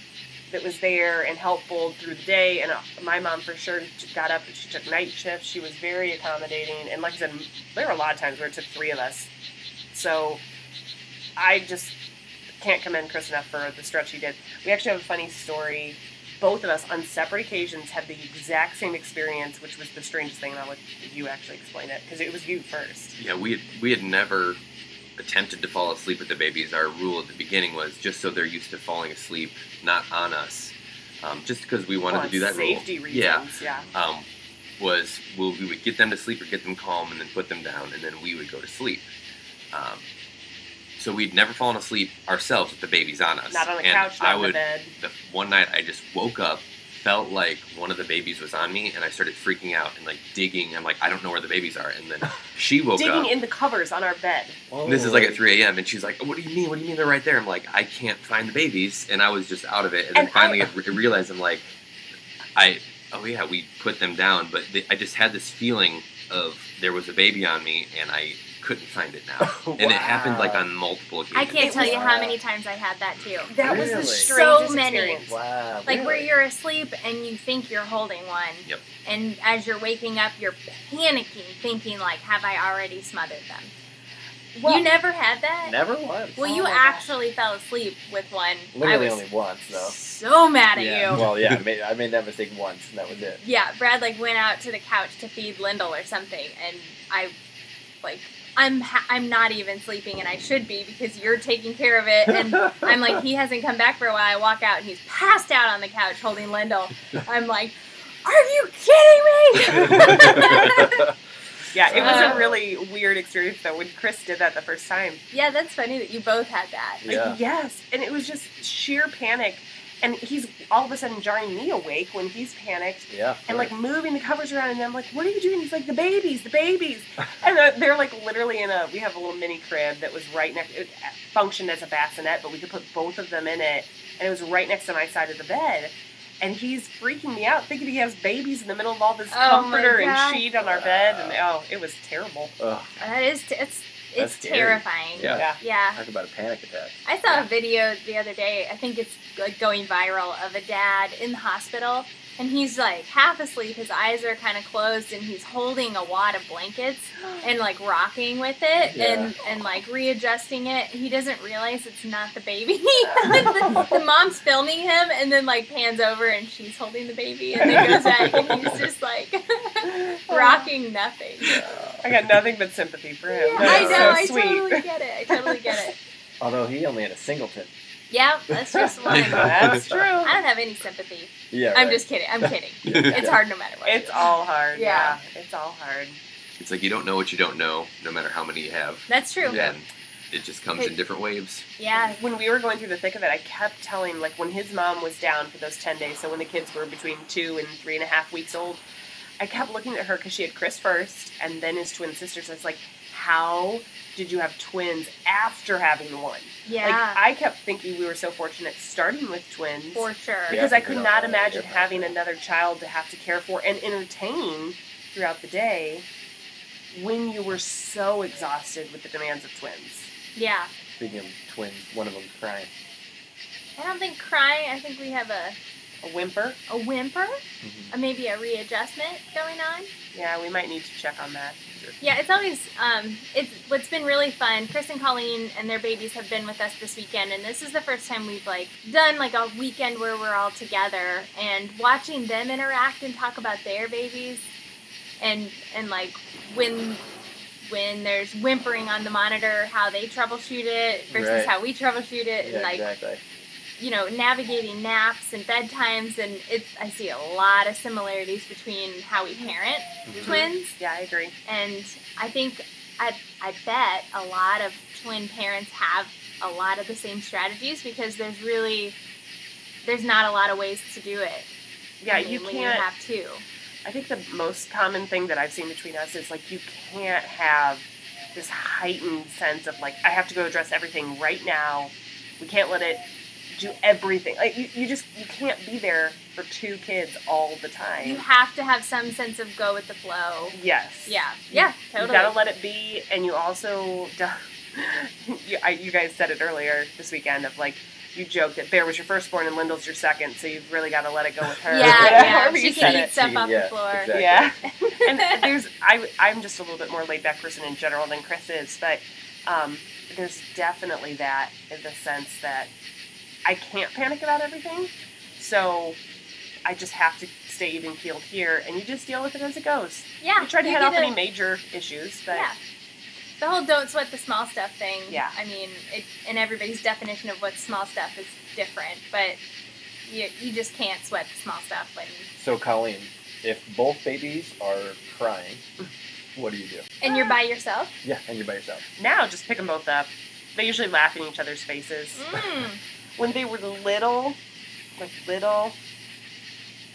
that was there and helpful through the day. And my mom for sure got up and she took night shifts. She was very accommodating. And like I said, there were a lot of times where it took three of us. So I just can't commend Chris enough for the stretch he did. We actually have a funny story. Both of us, on separate occasions, had the exact same experience, which was the strangest thing, and I'll let you actually explain it, because it was you first. Yeah, we had never attempted to fall asleep with the babies. Our rule at the beginning was just so they're used to falling asleep, not on us, just because we wanted to do that rule. Safety reasons, yeah. We would get them to sleep or get them calm and then put them down, and then we would go to sleep. So we'd never fallen asleep ourselves with the babies on us. Not on the couch, not on the bed. One night I just woke up, felt like one of the babies was on me, and I started freaking out and like digging. I'm like, I don't know where the babies are. And then she woke up. Digging in the covers on our bed. Whoa. This is like at 3 a.m. And she's like, what do you mean? What do you mean they're right there? I'm like, I can't find the babies. And I was just out of it. And then finally I realized I'm like, we put them down. But I just had this feeling of there was a baby on me, and I couldn't find it now. Wow. And it happened like on multiple occasions. I can't tell you how many times I had that too. That was the strangest experience. Wow. Like where you're asleep and you think you're holding one. Yep. And as you're waking up, you're panicking, thinking like, have I already smothered them? Well, you never had that? Never once. Well, you actually fell asleep with one. Literally only once, though. So mad at you. Well, yeah, I made that mistake once, and that was it. Yeah, Brad, like, went out to the couch to feed Lyndall or something, and I, like... I'm not even sleeping, and I should be because you're taking care of it. And I'm like, he hasn't come back for a while. I walk out, and he's passed out on the couch holding Lyndall. I'm like, are you kidding me? Yeah, it was a really weird experience, though, when Chris did that the first time. Yeah, that's funny that you both had that. Yeah. Yes, and it was just sheer panic. And he's all of a sudden jarring me awake when he's panicked. Yeah. And, like, moving the covers around. And I'm like, what are you doing? He's like, the babies, the babies. And they're, like, literally in a, we have a little mini crib that was right next, it functioned as a bassinet, but we could put both of them in it. And it was right next to my side of the bed. And he's freaking me out, thinking he has babies in the middle of all this comforter and sheet on our bed. And, it was terrible. That is, it's terrifying. Yeah. Talk about a panic attack. I saw a video the other day, I think it's like going viral, of a dad in the hospital, and he's like half asleep, his eyes are kind of closed, and he's holding a wad of blankets and like rocking with it and like readjusting it. He doesn't realize it's not the baby. The mom's filming him and then like pans over and she's holding the baby and then goes back and he's just like rocking nothing. I got nothing but sympathy for him. Yeah, I know, so I totally get it. Although he only had a singleton. Yeah, that's just one. That's true. I don't have any sympathy. Yeah, right. I'm just kidding. I'm kidding. It's hard no matter what. It's all hard. Yeah. It's all hard. It's like you don't know what you don't know, no matter how many you have. That's true. And it just comes in different waves. Yeah. When we were going through the thick of it, I kept telling, like, when his mom was down for those 10 days, so when the kids were between 2 and 3.5 weeks old, I kept looking at her because she had Chris first and then his twin sisters. So it's like, how did you have twins after having one? Yeah. Like, I kept thinking we were so fortunate starting with twins. For sure. Because I could not imagine having another child to have to care for and entertain throughout the day when you were so exhausted with the demands of twins. Yeah. Speaking of twins, one of them crying. I don't think crying. I think we have a whimper? A whimper? Mm-hmm. Or maybe a readjustment going on? Yeah, we might need to check on that. Yeah, it's always, it's what's been really fun, Chris and Colleen and their babies have been with us this weekend, and this is the first time we've, like, done, like, a weekend where we're all together, and watching them interact and talk about their babies, and like, when there's whimpering on the monitor, how they troubleshoot it versus how we troubleshoot it, and, like, you know, navigating naps and bedtimes, and it's, I see a lot of similarities between how we parent twins. Yeah, I agree. And I think, I bet a lot of twin parents have a lot of the same strategies because there's not a lot of ways to do it. Yeah, I mean, you can't. You have two. I think the most common thing that I've seen between us is, like, you can't have this heightened sense of, like, I have to go address everything right now. We can't let it do everything. Like, you can't be there for two kids all the time. You have to have some sense of go with the flow. Yes. Yeah. Yeah, totally. You gotta let it be, and you also, you guys said it earlier this weekend of, like, you joked that Bear was your firstborn and Lyndall's your second, so you've really gotta let it go with her. Yeah. She can eat stuff off the floor. Exactly. Yeah. And I'm just a little bit more laid back person in general than Chris is, but there's definitely that in the sense that I can't panic about everything, so I just have to stay even-keeled here, and you just deal with it as it goes. Yeah. You try to head off any major issues, but... Yeah. The whole don't sweat the small stuff thing, I mean, and everybody's definition of what small stuff is different, but you just can't sweat the small stuff. So, Colleen, if both babies are crying, what do you do? And you're by yourself? Yeah, and you're by yourself. Now, just pick them both up. They usually laugh in each other's faces. Mm. When they were little,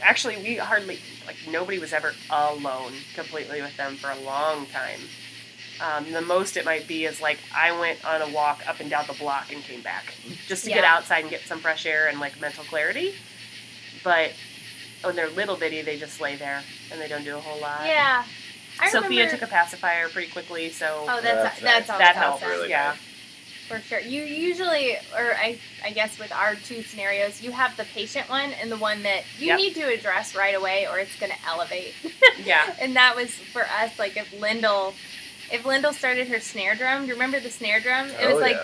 actually we hardly, like nobody was ever alone completely with them for a long time. The most it might be is like I went on a walk up and down the block and came back just to get outside and get some fresh air and like mental clarity. But when they're little bitty, they just lay there and they don't do a whole lot. Yeah. Sophia took a pacifier pretty quickly, so that helped. Really good. For sure. You usually, or I guess with our two scenarios, you have the patient one and the one that you need to address right away or it's going to elevate. Yeah. And that was for us, like if Lyndall started her snare drum, do you remember the snare drum? It was like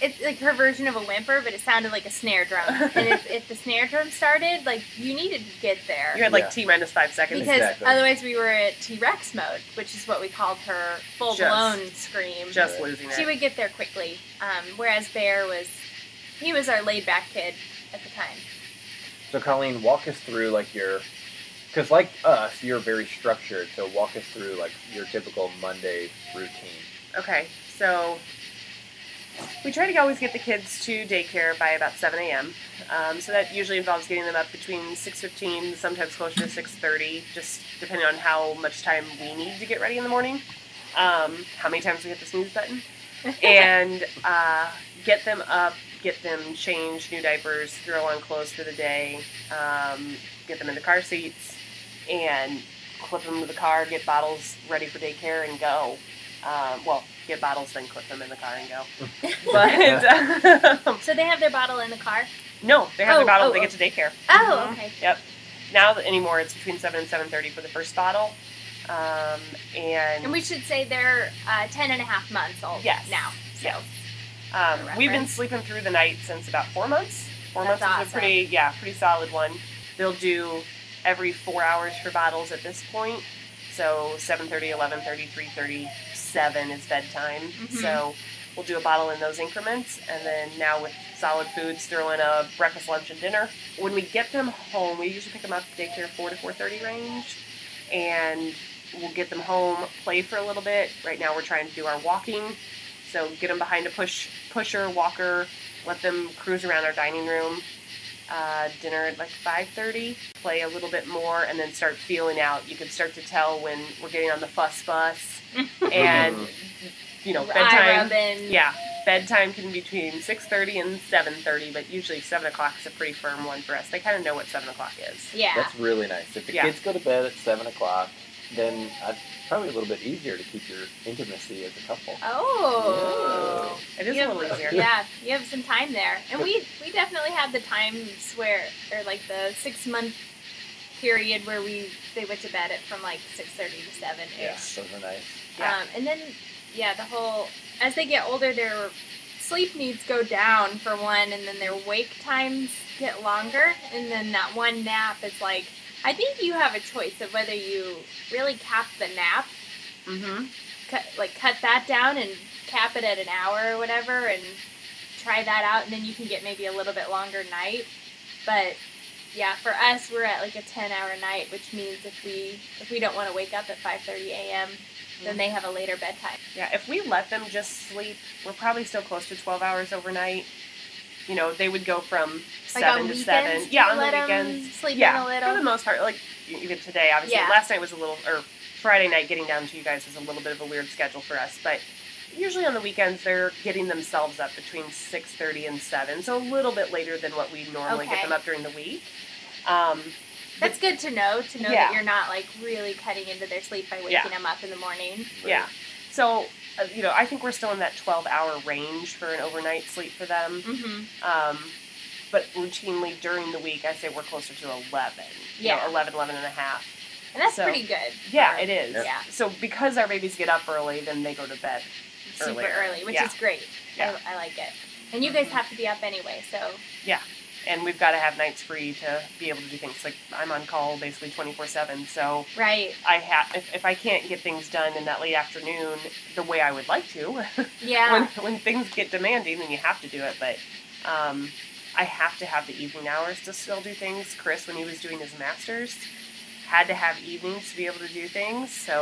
it's like her version of a whimper, but it sounded like a snare drum. And if the snare drum started, like you needed to get there. You had like T-minus 5 seconds. Because otherwise we were at T-Rex mode, which is what we called her full-blown scream. Just losing it. She would get there quickly, whereas Bear was our laid-back kid at the time. So Colleen, walk us through like your Because like us, you're very structured, so walk us through like your typical Monday routine. Okay, so we try to always get the kids to daycare by about 7 a.m. So that usually involves getting them up between 6:15, sometimes closer to 6:30, just depending on how much time we need to get ready in the morning, how many times we hit the snooze button, and get them up, get them changed, new diapers, throw on clothes for the day, get them in the car seats, and clip them to the car, get bottles ready for daycare, and go. Well, get bottles, then clip them in the car and go. But so they have their bottle in the car? No, they have their bottle when they get to daycare. Oh, okay. Yep. Now anymore, it's between 7 and 7:30 for the first bottle. And we should say they're 10.5 months old now. So. Yes. We've been sleeping through the night since about 4 months. That's awesome. Is a pretty solid one. They'll do every 4 hours for bottles at this point. So 7:30, 11:30, 3:30, 7 is bedtime. Mm-hmm. So we'll do a bottle in those increments. And then now with solid foods, throw in a breakfast, lunch, and dinner. When we get them home, we usually pick them up daycare 4 to 4:30 range. And we'll get them home, play for a little bit. Right now we're trying to do our walking. So get them behind a pusher, walker, let them cruise around our dining room, dinner at like 5:30, play a little bit more, and then start feeling out. You can start to tell when we're getting on the fuss bus, and, you know, bedtime. Yeah, bedtime can be between 6:30 and 7:30, but usually 7 o'clock is a pretty firm one for us. They kind of know what 7 o'clock is. Yeah. That's really nice. If the kids go to bed at 7 o'clock, then it's probably a little bit easier to keep your intimacy as a couple. Oh. Yeah. It is a little easier. Yeah, you have some time there. And we definitely had the times where, or like the 6-month period where they went to bed at from like 6:30 to 7. Yeah, those are nice. Yeah. And then, the whole, as they get older, their sleep needs go down for one, and then their wake times get longer. And then that one nap is like, I think you have a choice of whether you really cap the nap, cut that down and cap it at an hour or whatever, and try that out, and then you can get maybe a little bit longer night. But yeah, for us, we're at like a 10-hour night, which means if we don't want to wake up at 5:30 a.m., then they have a later bedtime. Yeah, if we let them just sleep, we're probably still close to 12 hours overnight. You know, they would go from 7 to 7. Yeah, on the weekends. Sleeping a little. For the most part, like even today, obviously. Yeah. Last night was Friday night getting down to you guys was a little bit of a weird schedule for us. But usually on the weekends, they're getting themselves up between 6:30 and 7, so a little bit later than what we normally get them up during the week. That's good to know that you're not like really cutting into their sleep by waking them up in the morning. Yeah. So, you know, I think we're still in that 12-hour range for an overnight sleep for them. Mm-hmm. But routinely during the week, I say we're closer to 11. Yeah. You know, 11 and a half. And that's pretty good. Yeah, it is. Yeah. So because our babies get up early, then they go to bed super early, which is great. Yeah. I like it. And you guys have to be up anyway, so. Yeah. And we've got to have nights free to be able to do things. Like, I'm on call basically 24/7, so if I can't get things done in that late afternoon the way I would like to, when things get demanding, then you have to do it. But I have to have the evening hours to still do things. Chris, when he was doing his master's, had to have evenings to be able to do things, so...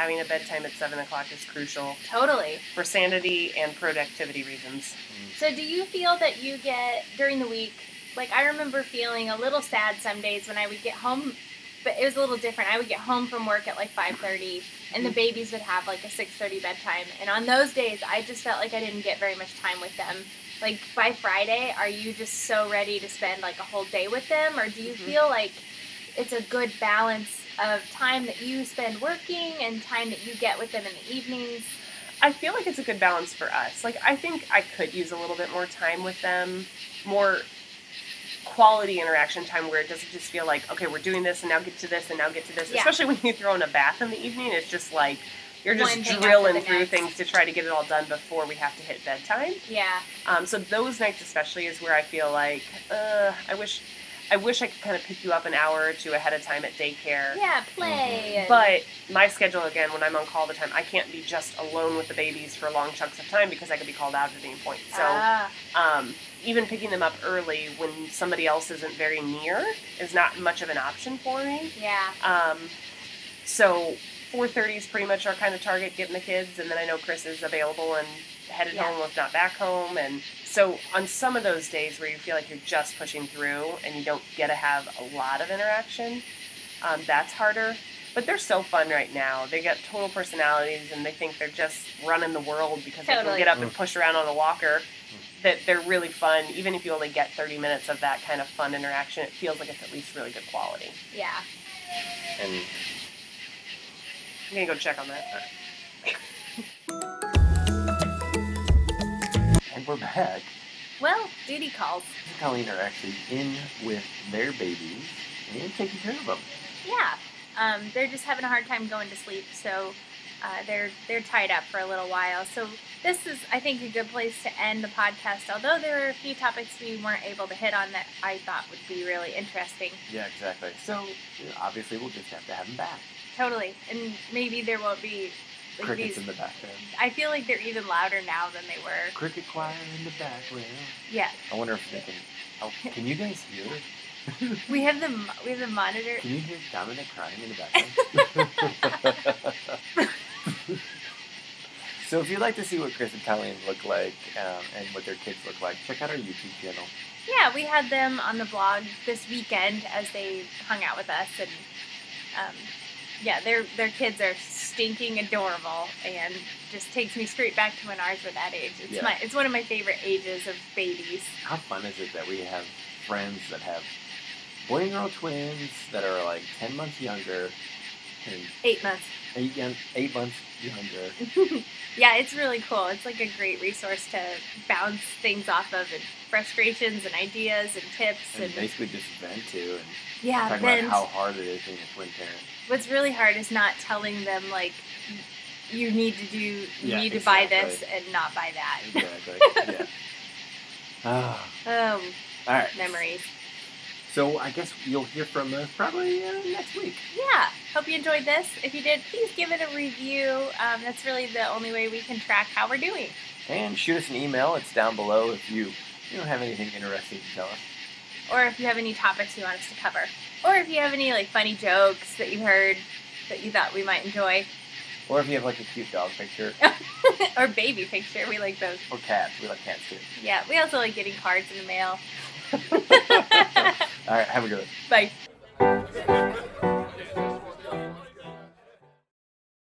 having a bedtime at 7 o'clock is crucial. Totally. For sanity and productivity reasons. So do you feel that you get, during the week, like I remember feeling a little sad some days when I would get home, but it was a little different. I would get home from work at like 5:30, and the babies would have like a 6:30 bedtime. And on those days, I just felt like I didn't get very much time with them. Like by Friday, are you just so ready to spend like a whole day with them? Or do you feel like it's a good balance of time that you spend working and time that you get with them in the evenings? I feel like it's a good balance for us. Like, I think I could use a little bit more time with them, more quality interaction time where it doesn't just feel like, okay, we're doing this and now get to this and now get to this. Yeah. Especially when you throw in a bath in the evening, it's just like, you're just drilling through things to try to get it all done before we have to hit bedtime. Yeah. So those nights especially is where I feel like, I wish... I wish I could kind of pick you up an hour or two ahead of time at daycare. Yeah, play. Mm-hmm. But my schedule, again, when I'm on call all the time, I can't be just alone with the babies for long chunks of time because I could be called out at any point. So even picking them up early when somebody else isn't very near is not much of an option for me. Yeah. So 4:30 is pretty much our kind of target, getting the kids. And then I know Chris is available and headed home, if not back home. And so on some of those days where you feel like you're just pushing through and you don't get to have a lot of interaction, that's harder. But they're so fun right now. They got total personalities and they think they're just running the world because they can get up and push around on a walker. That they're really fun. Even if you only get 30 minutes of that kind of fun interaction, it feels like it's at least really good quality. Yeah. And I'm going to go check on that. And we're back. Well, duty calls. The Colleen are actually in with their babies and taking care of them. Yeah. They're just having a hard time going to sleep, so they're tied up for a little while. So this is, I think, a good place to end the podcast, although there were a few topics we weren't able to hit on that I thought would be really interesting. Yeah, exactly. So obviously we'll just have to have them back. Totally. And maybe there won't be... like crickets in the background. I feel like they're even louder now than they were. Cricket choir in the background. Yeah. I wonder if they can... Oh, can you guys hear? We have the monitor. Can you hear Dominic crying in the background? So if you'd like to see what Chris and Colleen look like and what their kids look like, check out our YouTube channel. Yeah, we had them on the blog this weekend as they hung out with us. And yeah, their kids are stinking adorable, and just takes me straight back to when ours were that age. It's one of my favorite ages of babies. How fun is it that we have friends that have boy and girl twins that are like 10 months younger and 8 months. 8 months younger. Yeah, it's really cool. It's like a great resource to bounce things off of, and frustrations and ideas and tips. And basically just vent to and talk about how hard it is being a twin parent. What's really hard is not telling them, like, you need to do, buy this and not buy that. Exactly, yeah. All right. Memories. So I guess you'll hear from us probably next week. Yeah. Hope you enjoyed this. If you did, please give it a review. That's really the only way we can track how we're doing. And shoot us an email. It's down below if you don't have anything interesting to tell us. Or if you have any topics you want us to cover. Or if you have any, like, funny jokes that you heard that you thought we might enjoy. Or if you have, like, a cute dog picture. Or baby picture. We like those. Or cats. We like cats, too. Yeah. We also like getting cards in the mail. All right. Have a good one. Bye.